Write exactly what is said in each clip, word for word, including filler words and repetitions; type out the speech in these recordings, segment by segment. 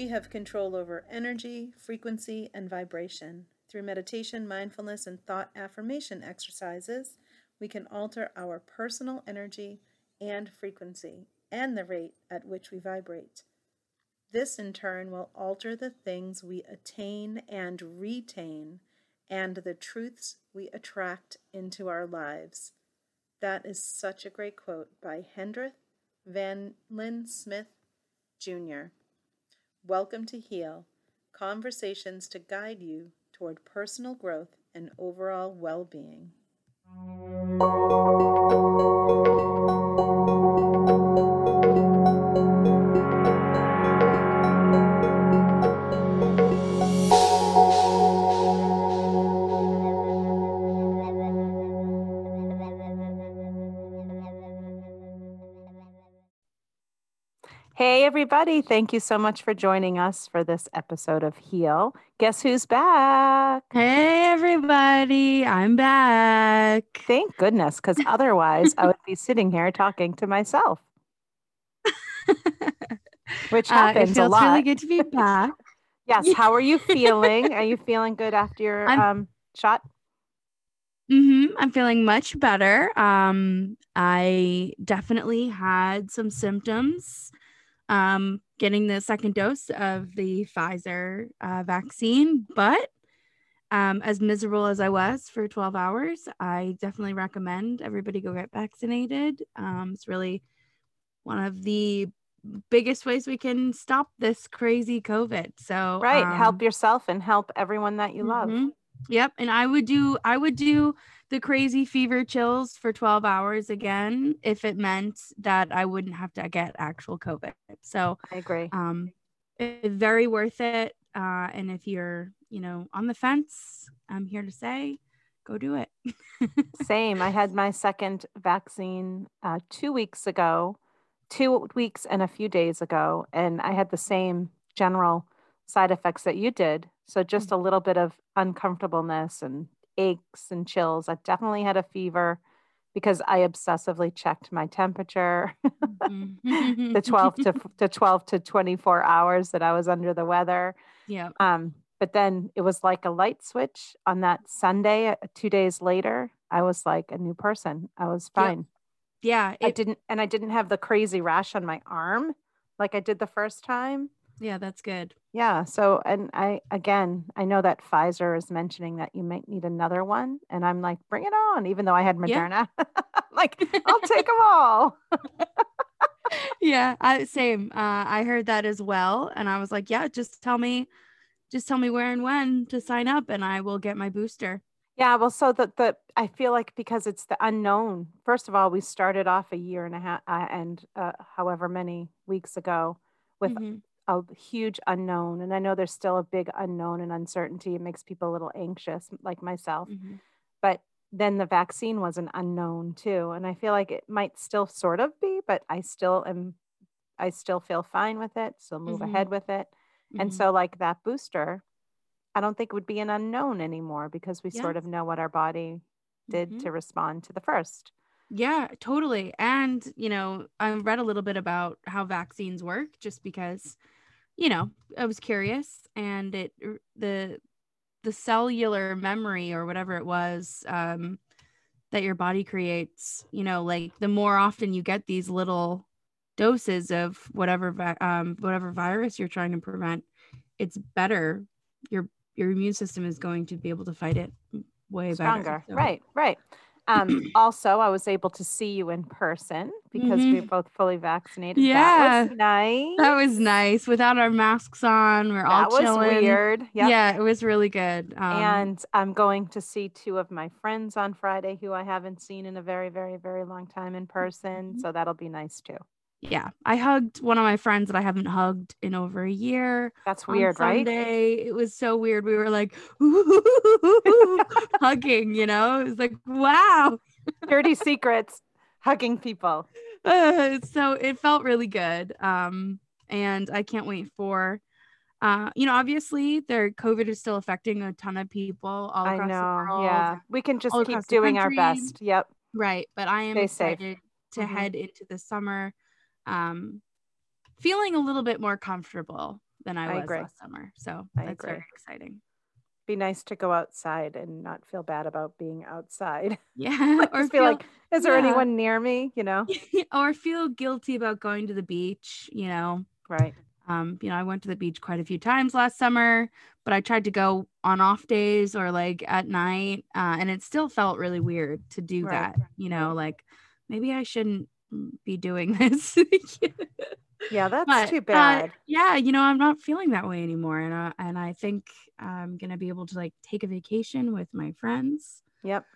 We have control over energy, frequency, and vibration. Through meditation, mindfulness, and thought affirmation exercises, we can alter our personal energy and frequency and the rate at which we vibrate. This, in turn, will alter the things we attain and retain and the truths we attract into our lives. That is such a great quote by Hendrith Van Lynn Smith, Junior Welcome to HEAL, conversations to guide you toward personal growth and overall well-being. Hey, everybody. Thank you so much for joining us for this episode of HEAL. Guess who's back? Hey, everybody. I'm back. Thank goodness, because otherwise I would be sitting here talking to myself, which happens uh, it a lot. Feels really good to be back. Yes. Yeah. How are you feeling? Are you feeling good after your I'm, um, shot? Mm-hmm. I'm feeling much better. Um, I definitely had some symptoms. Um, getting the second dose of the Pfizer uh, vaccine, but um, as miserable as I was for twelve hours, I definitely recommend everybody go get vaccinated. Um, it's really one of the biggest ways we can stop this crazy COVID. So right, um, help yourself and help everyone that you mm-hmm. love. Yep, and I would do I would do the crazy fever chills for twelve hours again if it meant that I wouldn't have to get actual COVID. So I agree. Um, it's very worth it. Uh, and if you're, you know, on the fence, I'm here to say, go do it. Same. I had my second vaccine uh, two weeks ago, two weeks and a few days ago, and I had the same general side effects that you did. So just a little bit of uncomfortableness and aches and chills. I definitely had a fever because I obsessively checked my temperature mm-hmm. the twelve to twelve to twenty-four hours that I was under the weather. Yeah. Um, but then it was like a light switch on that Sunday, two days later, I was like a new person. I was fine. Yeah. yeah it, I didn't, and I didn't have the crazy rash on my arm like I did the first time. Yeah, that's good. Yeah. So, and I, again, I know that Pfizer is mentioning that you might need another one. And I'm like, bring it on, even though I had Moderna. Yeah. Like, I'll take them all. Yeah, I, same. Uh, I heard that as well. And I was like, yeah, just tell me, just tell me where and when to sign up and I will get my booster. Yeah. Well, so the, the, I feel like because it's the unknown, first of all, we started off a year and a half uh, and uh, however many weeks ago with mm-hmm. a huge unknown. And I know there's still a big unknown and uncertainty. It makes people a little anxious, like myself. Mm-hmm. But then the vaccine was an unknown too. And I feel like it might still sort of be, but I still am, I still feel fine with it. So move mm-hmm. ahead with it. Mm-hmm. And so like that booster, I don't think would be an unknown anymore because we yeah. sort of know what our body did mm-hmm. to respond to the first. Yeah, totally. And, you know, I read a little bit about how vaccines work just because you know, I was curious, and it the the cellular memory or whatever it was um, that your body creates. You know, like the more often you get these little doses of whatever um, whatever virus you're trying to prevent, it's better. Your your immune system is going to be able to fight it way stronger. Better. So. Right, right. Um, also, I was able to see you in person because mm-hmm. we were both fully vaccinated. Yeah. That was nice. That was nice. Without our masks on, we're that all chilling. That was weird. Yep. Yeah, it was really good. Um, and I'm going to see two of my friends on Friday who I haven't seen in a very, very, very long time in person. Mm-hmm. So that'll be nice too. Yeah. I hugged one of my friends that I haven't hugged in over a year. That's weird, right? It was so weird. We were like, ooh, hugging, you know, it was like, wow. Dirty secrets, hugging people. Uh, so it felt really good. Um, and I can't wait for, uh, you know, obviously their COVID is still affecting a ton of people all across I know, the world. Yeah. We can just keep doing our best. Yep. Right. But I am Stay excited safe. to mm-hmm. head into the summer. Um, feeling a little bit more comfortable than I, I was agree. last summer. So I that's agree. very exciting. Be nice to go outside and not feel bad about being outside. Yeah. Like, or just feel, be like, is there yeah. anyone near me? You know, or feel guilty about going to the beach, you know? Right. Um, you know, I went to the beach quite a few times last summer, but I tried to go on off days or like at night. Uh, and it still felt really weird to do right. that, you know, like maybe I shouldn't be doing this. Yeah, that's but, too bad. Uh, yeah, you know, I'm not feeling that way anymore, and I, and I think I'm gonna be able to like take a vacation with my friends. Yep.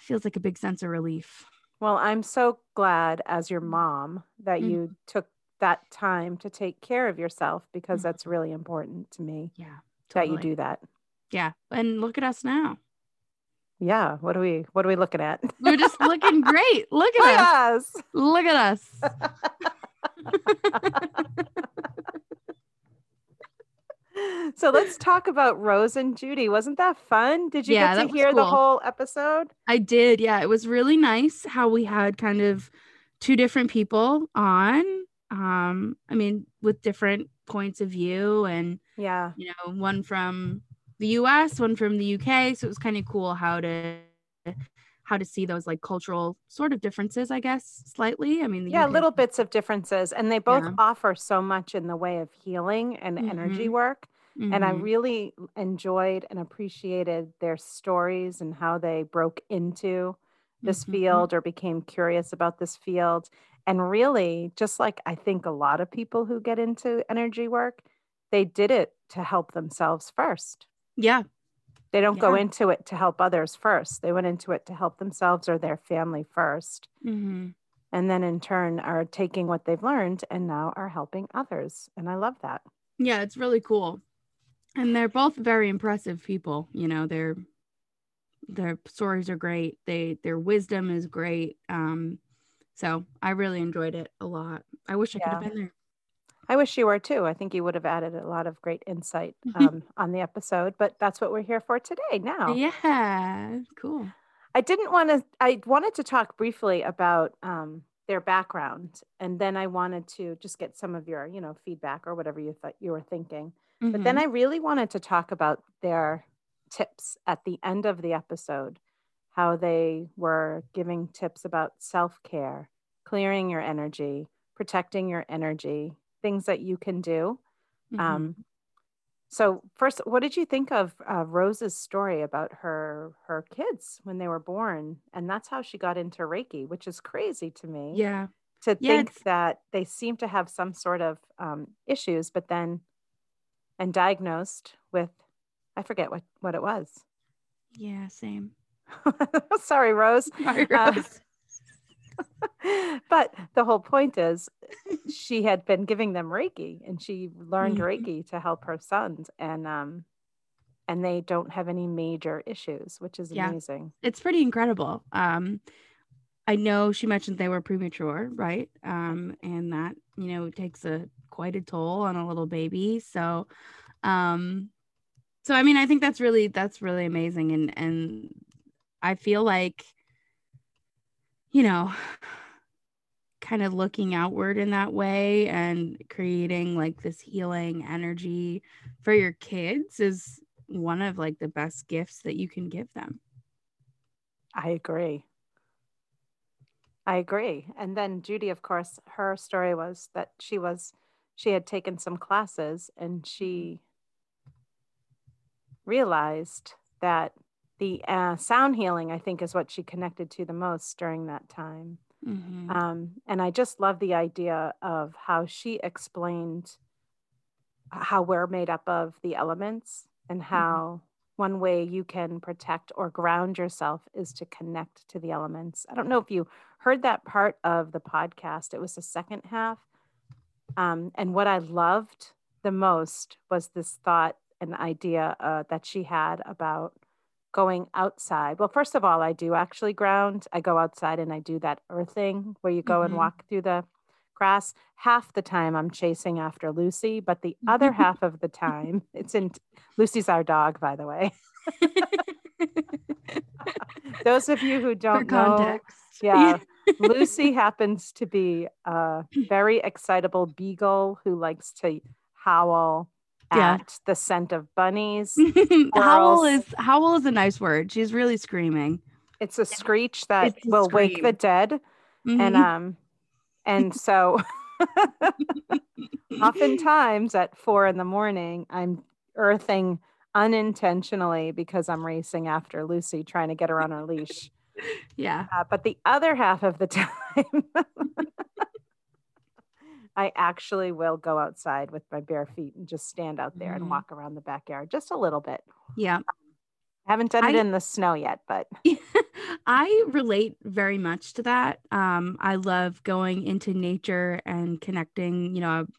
Feels like a big sense of relief. Well, I'm so glad as your mom that mm-hmm. you took that time to take care of yourself, because mm-hmm. that's really important to me. Yeah, totally. That you do that. Yeah, and look at us now. Yeah. What are we, what are we looking at? We're just looking great. Look at us. us. Look at us. So let's talk about Rose and Judy. Wasn't that fun? Did you yeah, get to hear cool. the whole episode? I did. Yeah. It was really nice how we had kind of two different people on, um, I mean, with different points of view, and yeah, you know, one from the U S, one from the U K. So it was kind of cool how to how to see those like cultural sort of differences, I guess, slightly. I mean, the yeah, U K. Little bits of differences, and they both yeah. offer so much in the way of healing and mm-hmm. energy work. Mm-hmm. And I really enjoyed and appreciated their stories and how they broke into this mm-hmm. field or became curious about this field. And really, just like I think a lot of people who get into energy work, they did it to help themselves first. Yeah. They don't yeah. go into it to help others first. They went into it to help themselves or their family first. Mm-hmm. And then in turn are taking what they've learned and now are helping others. And I love that. Yeah, it's really cool. And they're both very impressive people. You know, their their stories are great. They their wisdom is great. Um, so I really enjoyed it a lot. I wish I yeah. could have been there. I wish you were too. I think you would have added a lot of great insight um, on the episode, but that's what we're here for today now. Yeah, cool. I didn't want to, I wanted to talk briefly about um, their background, and then I wanted to just get some of your, you know, feedback or whatever you thought you were thinking. Mm-hmm. But then I really wanted to talk about their tips at the end of the episode, how they were giving tips about self-care, clearing your energy, protecting your energy, things that you can do. Mm-hmm. Um, so first, what did you think of uh, Rose's story about her her kids when they were born? And that's how she got into Reiki, which is crazy to me. Yeah. To yeah, think it's... that they seem to have some sort of um, issues, but then and diagnosed with, I forget what, what it was. Yeah, same. Sorry, Rose. Sorry, Rose. Uh, But the whole point is she had been giving them Reiki, and she learned mm-hmm. Reiki to help her sons, and um and they don't have any major issues, which is yeah. amazing. It's pretty incredible. Um I know she mentioned they were premature, right? Um and that, you know, takes a quite a toll on a little baby. So um so I mean I think that's really that's really amazing, and and I feel like, you know, kind of looking outward in that way and creating like this healing energy for your kids is one of like the best gifts that you can give them. I agree. I agree. And then Judy, of course, her story was that she was, she had taken some classes, and she realized that the uh, sound healing, I think, is what she connected to the most during that time. Mm-hmm. Um, and I just love the idea of how she explained how we're made up of the elements, and how mm-hmm. one way you can protect or ground yourself is to connect to the elements. I don't know if you heard that part of the podcast. It was the second half. Um, and what I loved the most was this thought and idea uh, that she had about going outside. Well, first of all, I do actually ground. I go outside and I do that earthing where you go mm-hmm. and walk through the grass. Half the time I'm chasing after Lucy, but the other half of the time it's in Lucy's our dog, by the way. Those of you who don't know, yeah, Lucy happens to be a very excitable beagle who likes to howl yeah. at the scent of bunnies. howl is howl is a nice word. She's really screaming. It's a screech that a will scream. wake the dead. Mm-hmm. And um and so oftentimes at four in the morning, I'm earthing unintentionally because I'm racing after Lucy, trying to get her on her leash. Yeah. Uh, but the other half of the time, I actually will go outside with my bare feet and just stand out there mm-hmm. and walk around the backyard just a little bit. Yeah. I haven't done it I, in the snow yet, but I relate very much to that. Um, I love going into nature and connecting, you know, I'm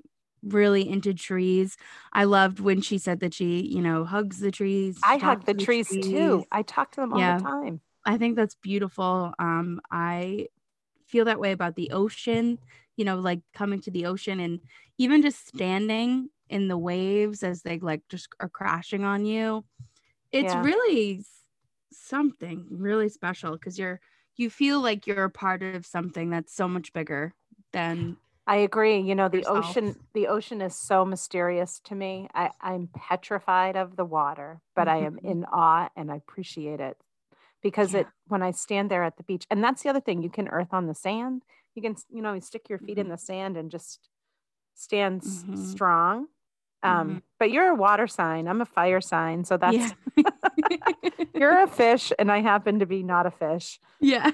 really into trees. I loved when she said that she, you know, hugs the trees. I hug the, the trees, trees too. I talk to them all yeah. the time. I think that's beautiful. Um, I feel that way about the ocean, you know, like coming to the ocean and even just standing in the waves as they like just are crashing on you. It's yeah. really something really special because you're you feel like you're a part of something that's so much bigger than I agree. You know, the yourself. ocean, the ocean is so mysterious to me. I, I'm petrified of the water, but mm-hmm. I am in awe and I appreciate it because yeah. it when I stand there at the beach, and that's the other thing, you can earth on the sand. You can, you know, you stick your feet mm-hmm. in the sand and just stand mm-hmm. strong. Um, mm-hmm. But you're a water sign. I'm a fire sign. So that's, yeah. you're a fish and I happen to be not a fish. Yeah.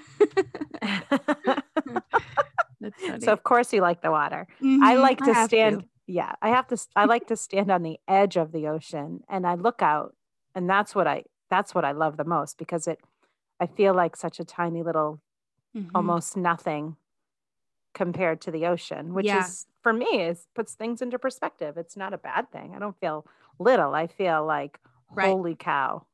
That's so of course you like the water. Mm-hmm. I like to I stand. To. Yeah. I have to, I like to stand on the edge of the ocean and I look out and that's what I, that's what I love the most because it, I feel like such a tiny little, mm-hmm. almost nothing compared to the ocean, which yeah. is, for me, it puts things into perspective. It's not a bad thing. I don't feel little. I feel like, right. holy cow.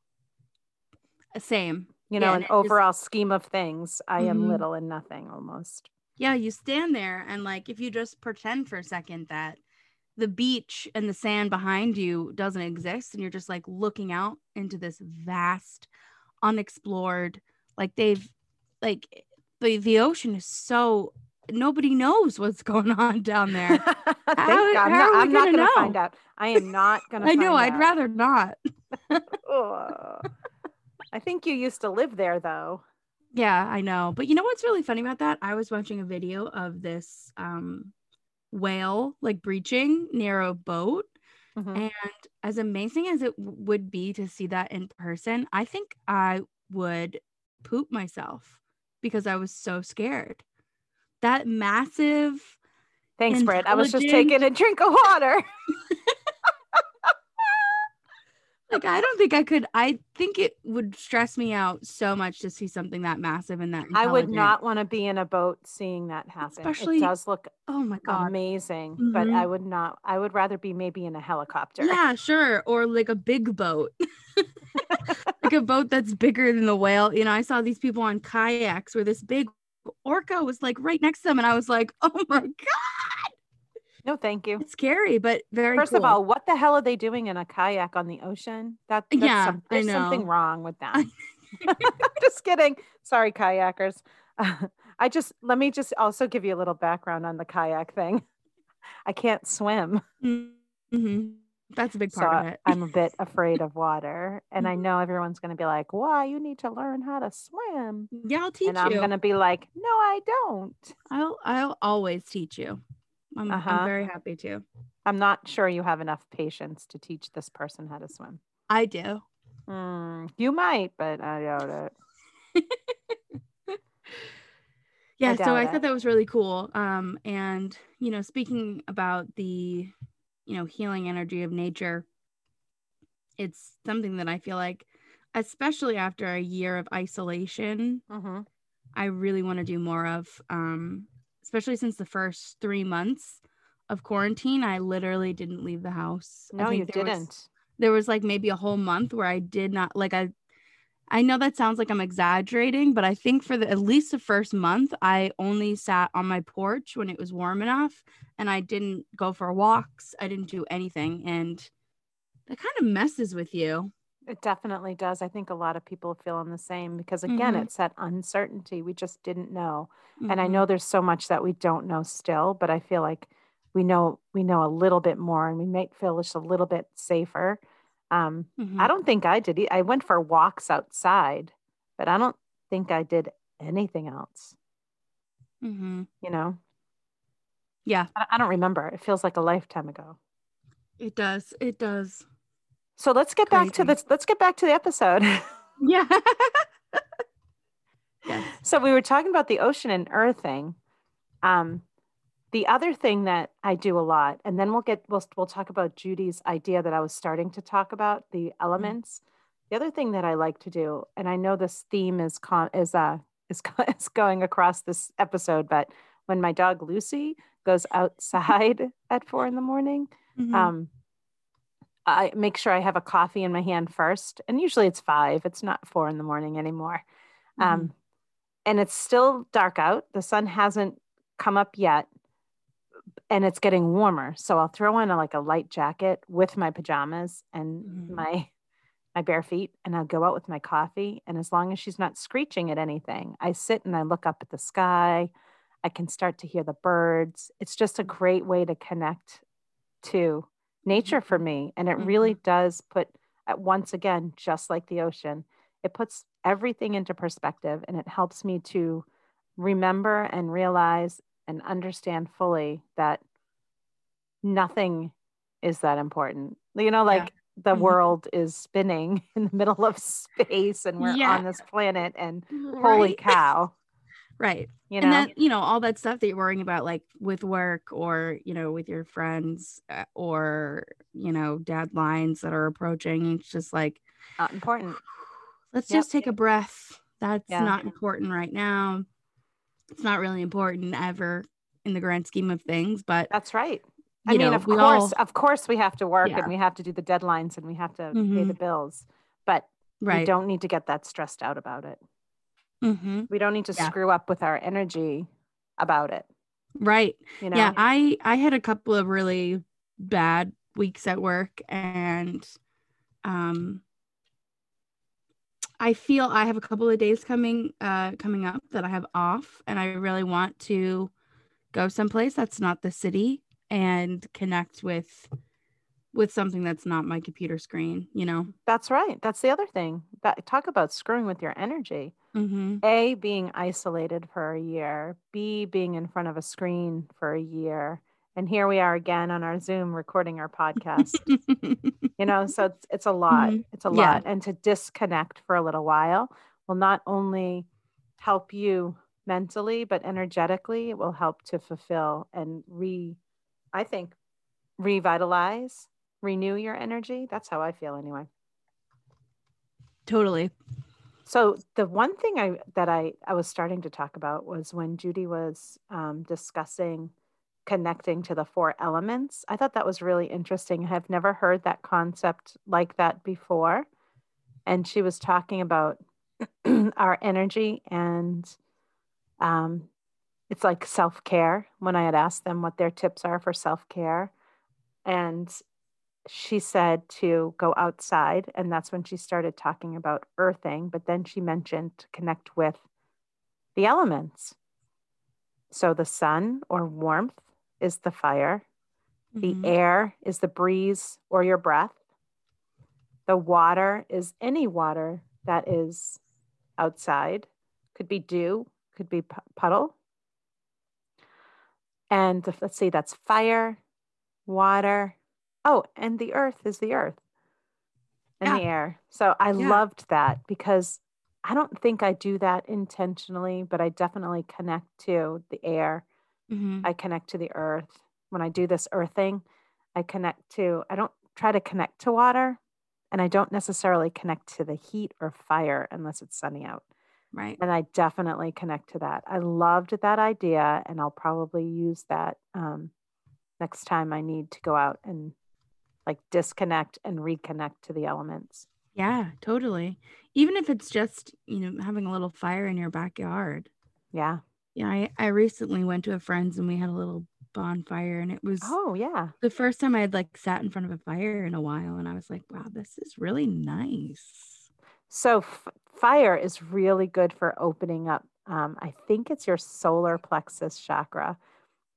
Same. You know, yeah, an overall just... scheme of things, I mm-hmm. am little and nothing almost. Yeah, you stand there and like, if you just pretend for a second that the beach and the sand behind you doesn't exist and you're just like looking out into this vast, unexplored, like they've, like the, the ocean is so... Nobody knows what's going on down there. How, I'm not, I'm not going to find out. I am not going to find out. I know. I'd rather not. Oh. I think you used to live there, though. Yeah, I know. But you know what's really funny about that? I was watching a video of this um, whale, like, breaching near a boat. Mm-hmm. And as amazing as it w- would be to see that in person, I think I would poop myself because I was so scared. That massive. Thanks, Britt. I was just taking a drink of water. Like, I don't think I could. I think it would stress me out so much to see something that massive and that I would not want to be in a boat seeing that happen. Especially, it does look oh my God. amazing, mm-hmm. but I would not. I would rather be maybe in a helicopter. Yeah, sure. Or like a big boat. Like a boat that's bigger than the whale. You know, I saw these people on kayaks where this big orca was like right next to them and I was like, oh my God, no thank you. It's scary but very first cool. of all, what the hell are they doing in a kayak on the ocean? That, that's yeah some, there's I know. something wrong with that. Just kidding, sorry kayakers. uh, I just let me just also give you a little background on the kayak thing. I can't swim. Mm-hmm. That's a big part so of it. I'm a bit afraid of water. And I know everyone's going to be like, why? You need to learn how to swim. Yeah, I'll teach you. And I'm going to be like, no, I don't. I'll I'll always teach you. I'm, uh-huh. I'm very happy to. I'm not sure you have enough patience to teach this person how to swim. I do. Mm, you might, but I doubt it. Yeah, I so I it. thought that was really cool. Um, and, you know, speaking about the... you know, healing energy of nature. It's something that I feel like, especially after a year of isolation, mm-hmm. I really want to do more of, um, especially since the first three months of quarantine, I literally didn't leave the house. No, I think you there didn't. Was, there was like maybe a whole month where I did not like, I, I know that sounds like I'm exaggerating, but I think for the, at least the first month, I only sat on my porch when it was warm enough and I didn't go for walks. I didn't do anything. And that kind of messes with you. It definitely does. I think a lot of people feeling the same because, again, mm-hmm. it's that uncertainty. We just didn't know. Mm-hmm. And I know there's so much that we don't know still, but I feel like we know, we know a little bit more, and we might feel just a little bit safer. Um, mm-hmm. I don't think I did. I went for walks outside, but I don't think I did anything else, mm-hmm. you know? Yeah. I, I don't remember. It feels like a lifetime ago. It does. It does. So let's get Crazy. back to this. Let's get back to the episode. Yeah. Yes. So we were talking about the ocean and earth thing. Um, the other thing that I do a lot, and then we'll get, we'll, we'll talk about Judy's idea that I was starting to talk about, the elements. Mm-hmm. The other thing that I like to do, and I know this theme is con is, uh, is, is going across this episode, but when my dog Lucy goes outside at four in the morning, mm-hmm. um, I make sure I have a coffee in my hand first. And usually it's five. It's not four in the morning anymore. Mm-hmm. Um, and it's still dark out. The sun hasn't come up yet, and it's getting warmer. So I'll throw on a, like a light jacket with my pajamas and mm-hmm. my, my bare feet. And I'll go out with my coffee. And as long as she's not screeching at anything, I sit and I look up at the sky. I can start to hear the birds. It's just a great way to connect to nature for me. And it really does put, at once again, just like the ocean, it puts everything into perspective, and it helps me to remember and realize and understand fully that nothing is that important. You know, like yeah. the world is spinning in the middle of space, and we're yeah. on this planet, and right. holy cow. Right. You know, and that, you know, all that stuff that you're worrying about, like with work or, you know, with your friends or, you know, deadlines that are approaching. It's just like, not important. Let's yep. just take a breath. That's yeah. not important right now. It's not really important ever in the grand scheme of things, but that's right. I mean, know, of course, all, of course we have to work yeah. and we have to do the deadlines and we have to mm-hmm. pay the bills, but right. we don't need to get that stressed out about it. Mm-hmm. We don't need to yeah. screw up with our energy about it. Right. You know? Yeah. I, I had a couple of really bad weeks at work, and um, I feel I have a couple of days coming, uh, coming up that I have off, and I really want to go someplace that's not the city and connect with, with something that's not my computer screen, you know? That's right. That's the other thing. That, talk about screwing with your energy. Mm-hmm. A, being isolated for a year, B, being in front of a screen for a year. And here we are again on our Zoom recording our podcast, you know, so it's, it's a lot, mm-hmm. it's a yeah. lot. And to disconnect for a little while will not only help you mentally, but energetically it will help to fulfill and re, I think, revitalize, renew your energy. That's how I feel anyway. Totally. So the one thing I that I, I was starting to talk about was when Judy was um, discussing connecting to the four elements. I thought that was really interesting. I've never heard that concept like that before. And she was talking about our energy, and um, it's like self-care, when I had asked them what their tips are for self-care. And she said to go outside, and that's when she started talking about earthing, but then she mentioned to connect with the elements. So the sun or warmth is the fire. Mm-hmm. The air is the breeze or your breath. The water is any water that is outside. Could be dew, could be puddle. And let's see, that's fire, water, oh, and the earth is the earth and yeah. the air. So I yeah. loved that, because I don't think I do that intentionally, but I definitely connect to the air. Mm-hmm. I connect to the earth. When I do this earthing, I connect to, I don't try to connect to water, and I don't necessarily connect to the heat or fire unless it's sunny out. Right. And I definitely connect to that. I loved that idea, and I'll probably use that um, next time I need to go out and like disconnect and reconnect to the elements. Yeah, totally. Even if it's just, you know, having a little fire in your backyard. Yeah. Yeah. You know, I, I recently went to a friend's, and we had a little bonfire, and it was oh yeah the first time I had like sat in front of a fire in a while, and I was like, wow, this is really nice. So f- fire is really good for opening up. Um, I think it's your solar plexus chakra.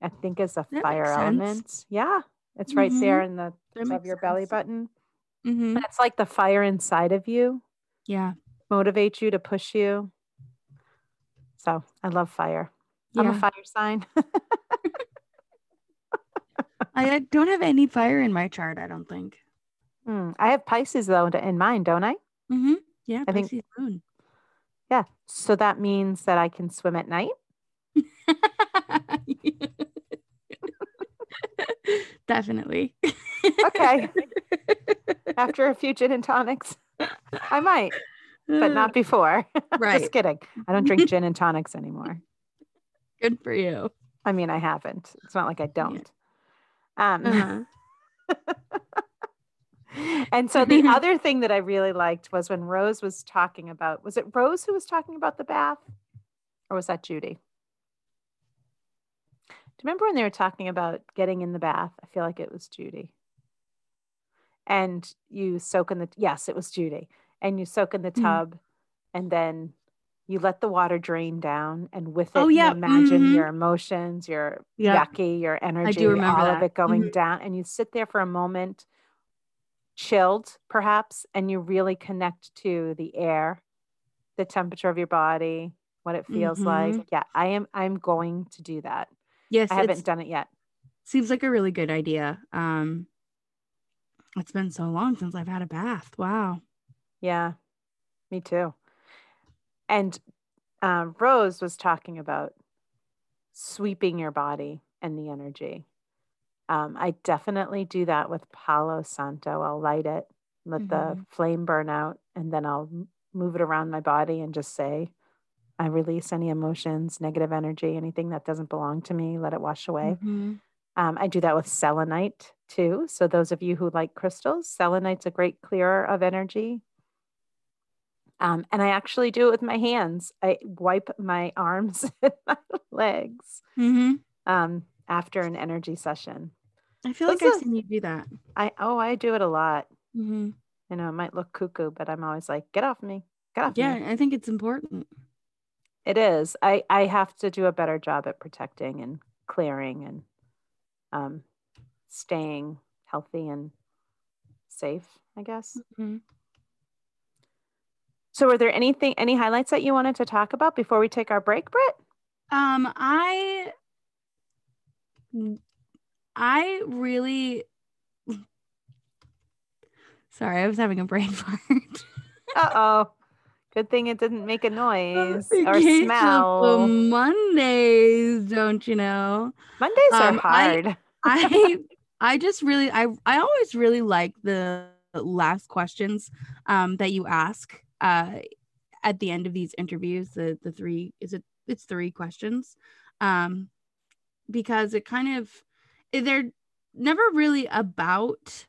I think it's a that fire element. Yeah, it's right mm-hmm. there in the above your sense. belly button. Mm-hmm. It's like the fire inside of you. Yeah, motivates you to push you. So I love fire. Yeah. I'm a fire sign. I don't have any fire in my chart, I don't think. Mm, I have Pisces though in mine, don't I? Mm-hmm. Yeah, I Pisces think, moon. Yeah, so that means that I can swim at night. Definitely. Okay. After a few gin and tonics, I might, but not before. Right. Just kidding. I don't drink gin and tonics anymore. Good for you. I mean, I haven't. It's not like I don't. Yeah. Um, uh-huh. And so the other thing that I really liked was when Rose was talking about, was it Rose who was talking about the bath? Or was that Judy? Remember when they were talking about getting in the bath? I feel like it was Judy. And you soak in the, yes, it was Judy. And you soak in the tub mm-hmm. and then you let the water drain down, and with it, oh, yeah. you imagine mm-hmm. your emotions, your yeah. yucky, your energy, all that. of it going mm-hmm. down. And you sit there for a moment, chilled perhaps, and you really connect to the air, the temperature of your body, what it feels mm-hmm. like. Yeah, I am, I'm going to do that. Yes, I haven't done it yet. Seems like a really good idea. Um, it's been so long since I've had a bath. Wow. Yeah, me too. And uh, Rose was talking about sweeping your body and the energy. Um, I definitely do that with Palo Santo. I'll light it, let mm-hmm. the flame burn out, and then I'll move it around my body and just say, I release any emotions, negative energy, anything that doesn't belong to me, let it wash away. Mm-hmm. Um, I do that with selenite too. So those of you who like crystals, selenite's a great clearer of energy. Um, and I actually do it with my hands. I wipe my arms and my legs mm-hmm. um, after an energy session. I feel those like I've seen you do that. I Oh, I do it a lot. Mm-hmm. You know, it might look cuckoo, but I'm always like, get off me, get off yeah, me. Yeah, I think it's important. It is. I, I have to do a better job at protecting and clearing and um, staying healthy and safe, I guess. Mm-hmm. So were there anything, any highlights that you wanted to talk about before we take our break, Britt? Um, I, I really, sorry, I was having a brain fart. Uh-oh. Good thing it didn't make a noise or smell. Mondays, don't you know? Mondays are um, hard. I, I I just really, I, I always really like the last questions um, that you ask uh, at the end of these interviews. The the three, is it? It's three questions um, because it kind of, they're never really about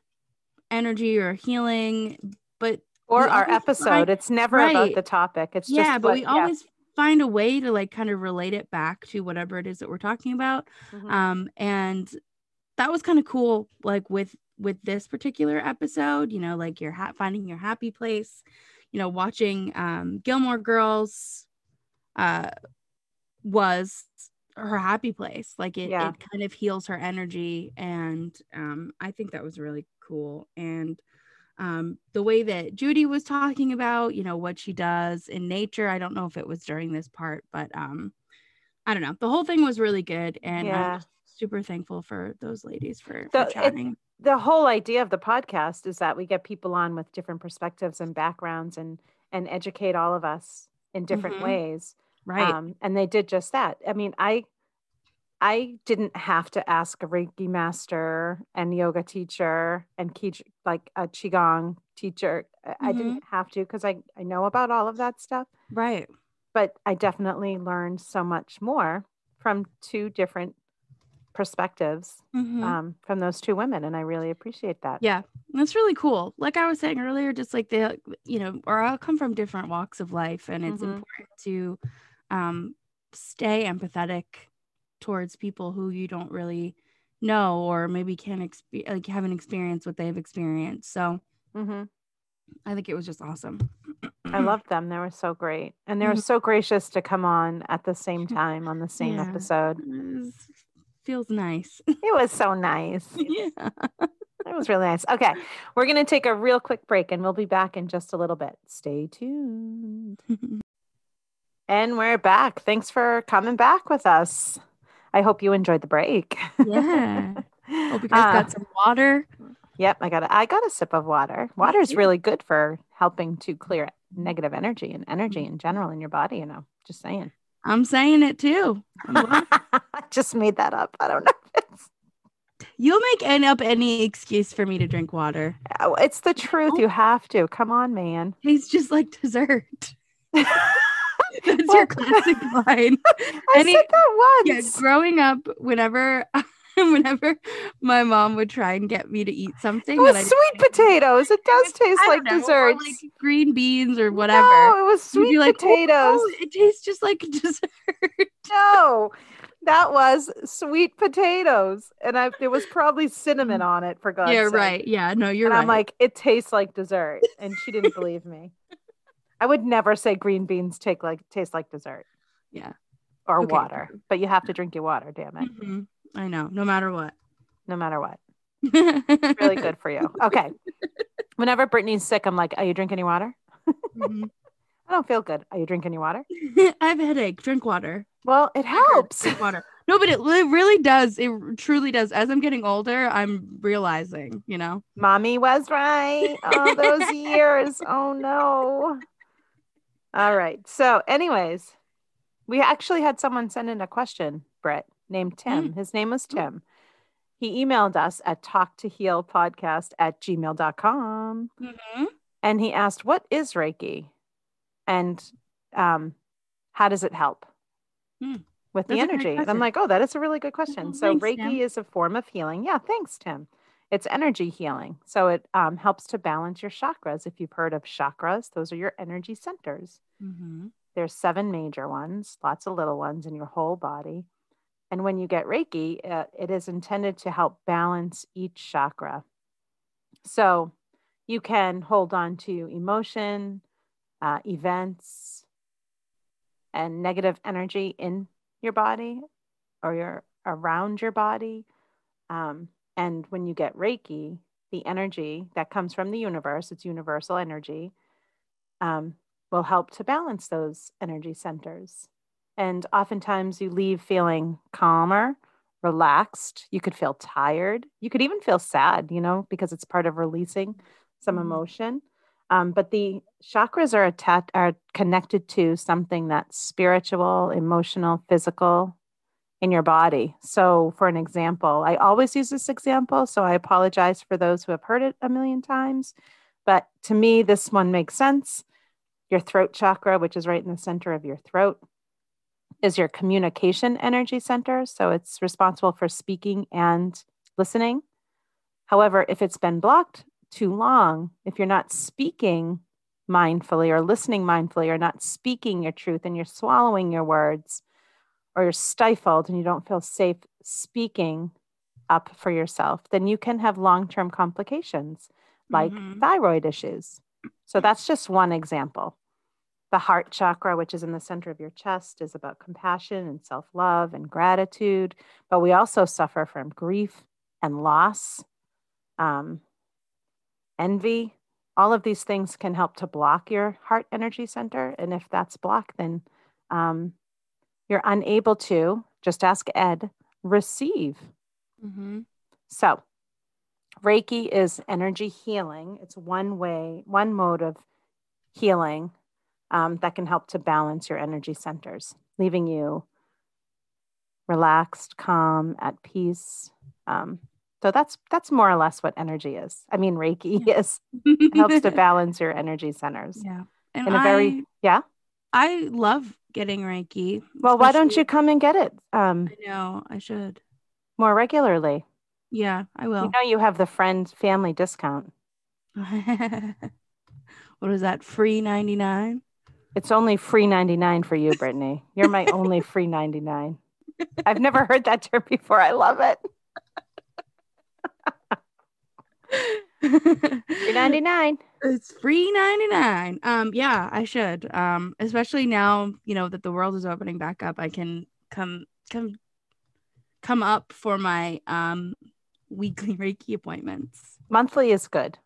energy or healing, but Or we our episode. Find, it's never right. about the topic. It's yeah, just but what, we always yeah. find a way to like kind of relate it back to whatever it is that we're talking about. Mm-hmm. Um, and that was kind of cool. Like with with this particular episode, you know, like you're ha- finding your happy place. You know, watching um, Gilmore Girls uh, was her happy place. Like it, yeah. it kind of heals her energy, and um, I think that was really cool. And Um, the way that Judy was talking about, you know, what she does in nature. I don't know if it was during this part, but um, I don't know. The whole thing was really good. And yeah. I'm super thankful for those ladies for, so for chatting. It, the whole idea of the podcast is that we get people on with different perspectives and backgrounds and, and educate all of us in different mm-hmm. ways. Right. Um, and they did just that. I mean, I, I didn't have to ask a Reiki master and yoga teacher and Qi, like a Qigong teacher. Mm-hmm. I didn't have to because I, I know about all of that stuff. Right. But I definitely learned so much more from two different perspectives mm-hmm. um, from those two women. And I really appreciate that. Yeah. That's really cool. Like I was saying earlier, just like they, you know, or I'll come from different walks of life, and it's mm-hmm. important to um, stay empathetic towards people who you don't really know, or maybe can't exp- like haven't experienced what they've experienced. So mm-hmm. I think it was just awesome. I loved them. They were so great. And they were so gracious to come on at the same time on the same yeah. episode. It was, feels nice. It was so nice. Yeah. That was really nice. Okay. We're going to take a real quick break and we'll be back in just a little bit. Stay tuned. And we're back. Thanks for coming back with us. I hope you enjoyed the break. Yeah. Hope you guys uh, got some water. Yep. I got a, I got a sip of water. Water is really good for helping to clear negative energy and energy in general in your body. You know, just saying. I'm saying it too. I just made that up. I don't know if it's. You'll make end up any excuse for me to drink water. Oh, it's the truth. You have to. Come on, man. Tastes just like dessert. That's well, your classic line. I any, said that once. Yeah, growing up, whenever whenever my mom would try and get me to eat something. It was that sweet potatoes. It does taste like know, desserts. Or like green beans or whatever. No, it was sweet like, potatoes. Oh, it tastes just like dessert. No. That was sweet potatoes, and I there was probably cinnamon on it, for God's sake. Yeah, right. Yeah, no, you're right. And I'm like, it tastes like dessert, and she didn't believe me. I would never say green beans take like taste like dessert. Yeah, or okay. water, but you have to drink your water. Damn it! Mm-hmm. I know, no matter what, no matter what, it's really good for you. Okay. Whenever Brittany's sick, I'm like, are you drinking any water? Mm-hmm. I don't feel good. Are you drinking any water? I have a headache. Drink water. Well, it helps. Drink water. No, but it really does. It truly does. As I'm getting older, I'm realizing, you know. Mommy was right all those years. Oh, no. All right. So anyways, we actually had someone send in a question, Britt, named Tim. Mm. His name was Tim. He emailed us at talk to heal podcast at gmail dot com. Mm-hmm. And he asked, what is Reiki? And um, how does it help hmm. with That's the energy? And I'm like, oh, that is a really good question. Oh, so thanks, Reiki Tim. Is a form of healing. Yeah, thanks, Tim. It's energy healing. So it um, helps to balance your chakras. If you've heard of chakras, those are your energy centers. Mm-hmm. There's seven major ones, lots of little ones in your whole body. And when you get Reiki, uh, it is intended to help balance each chakra. So you can hold on to emotion, Uh, events and negative energy in your body or your around your body. Um, and when you get Reiki, the energy that comes from the universe, it's universal energy, um, will help to balance those energy centers. And oftentimes you leave feeling calmer, relaxed. You could feel tired. You could even feel sad, you know, because it's part of releasing some mm-hmm. emotion. Um, but the chakras are attached, are connected to something that's spiritual, emotional, physical in your body. So for an example, I always use this example, so I apologize for those who have heard it a million times, but to me, this one makes sense. Your throat chakra, which is right in the center of your throat, is your communication energy center. So it's responsible for speaking and listening. However, if it's been blocked too long, if you're not speaking mindfully or listening mindfully or not speaking your truth and you're swallowing your words or you're stifled and you don't feel safe speaking up for yourself, then you can have long-term complications like mm-hmm. thyroid issues. So that's just one example. The heart chakra, which is in the center of your chest, is about compassion and self-love and gratitude, but we also suffer from grief and loss. Um, Envy, all of these things can help to block your heart energy center. And if that's blocked, then um, you're unable to, just ask Ed, receive. Mm-hmm. So Reiki is energy healing. It's one way, one mode of healing um, that can help to balance your energy centers, leaving you relaxed, calm, at peace. Um, So that's that's more or less what energy is. I mean, Reiki yeah. is. It helps to balance your energy centers. Yeah. And in a I, very yeah. I love getting Reiki. Well, why don't you come and get it? Um, I know I should more regularly. Yeah, I will. You know, you have the friend family discount. What is that? Free ninety nine. It's only free ninety nine for you, Brittany. You're my only free ninety nine. I've never heard that term before. I love it. three ninety-nine. It's three ninety-nine. Um, yeah, I should. Um, especially now, you know, that the world is opening back up, I can come come come up for my um weekly Reiki appointments. Monthly is good.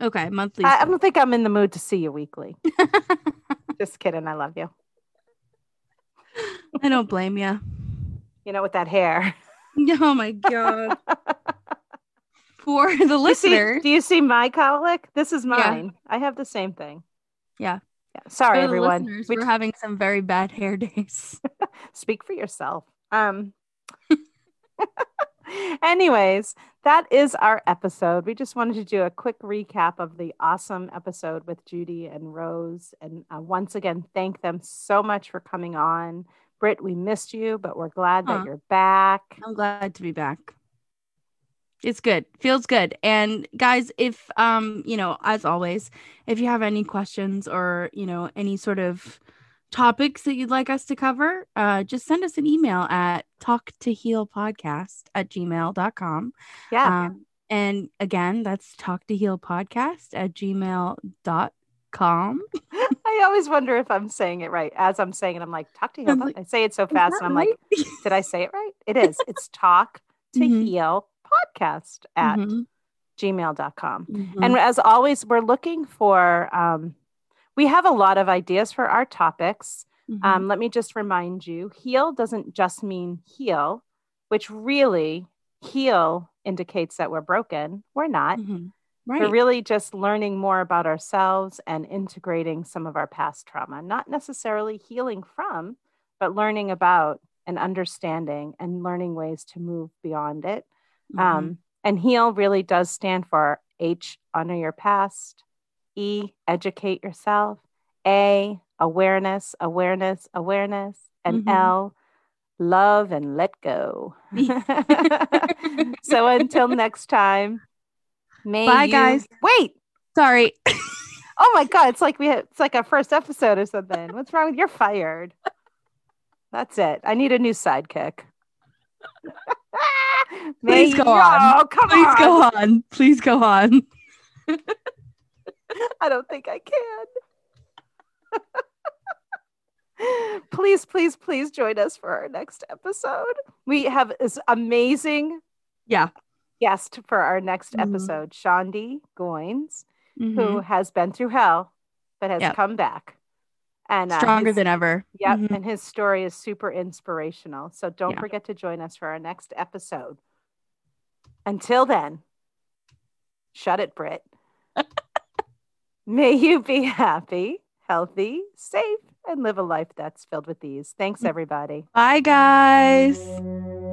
Okay, monthly. I, I don't think I'm in the mood to see you weekly. Just kidding. I love you. I don't blame you. You know, with that hair. Oh my god. For the listener. See, do you see my colic? This is mine. Yeah. I have the same thing. Yeah. Yeah. Sorry, everyone. We we're t- having some very bad hair days. Speak for yourself. Um. Anyways, that is our episode. We just wanted to do a quick recap of the awesome episode with Judy and Rose. And uh, once again, thank them so much for coming on. Britt, we missed you, but we're glad huh. that you're back. I'm glad to be back. It's good. Feels good. And guys, if, um, you know, as always, if you have any questions or, you know, any sort of topics that you'd like us to cover, uh, just send us an email at talktohealpodcast at gmail dot com. Yeah. Um, and again, that's talktohealpodcast at gmail dot com. I always wonder if I'm saying it right. As I'm saying it, I'm like, talk to heal. Like, I say it so fast and I'm right? like, did I say it right? It is. It's talk to mm-hmm. heal. podcast at mm-hmm. gmail dot com. Mm-hmm. And as always, we're looking for, um, we have a lot of ideas for our topics. Mm-hmm. Um, let me just remind you, heal doesn't just mean heal, which really heal indicates that we're broken. We're not. Mm-hmm. Right. We're really just learning more about ourselves and integrating some of our past trauma, not necessarily healing from, but learning about and understanding and learning ways to move beyond it. Mm-hmm. Um, and HEAL really does stand for H, honor your past, E, educate yourself, A, awareness, awareness, awareness, and mm-hmm. L, love and let go. So until next time, may bye you... guys. Wait, sorry. Oh my God. It's like we had, it's like our first episode or something. What's wrong with you're fired? That's it. I need a new sidekick. Please go, no, come Please go on. Please go on. Please go on. I don't think I can. Please, please, please join us for our next episode. We have this amazing yeah. guest for our next mm-hmm. episode, Shondi Goines, mm-hmm. who has been through hell, but has yep. come back. And, uh, Stronger his, than ever. Yep. Mm-hmm. And his story is super inspirational. So don't yeah. forget to join us for our next episode. Until then, shut it, Britt. May you be happy, healthy, safe, and live a life that's filled with ease. Thanks, everybody. Bye, guys.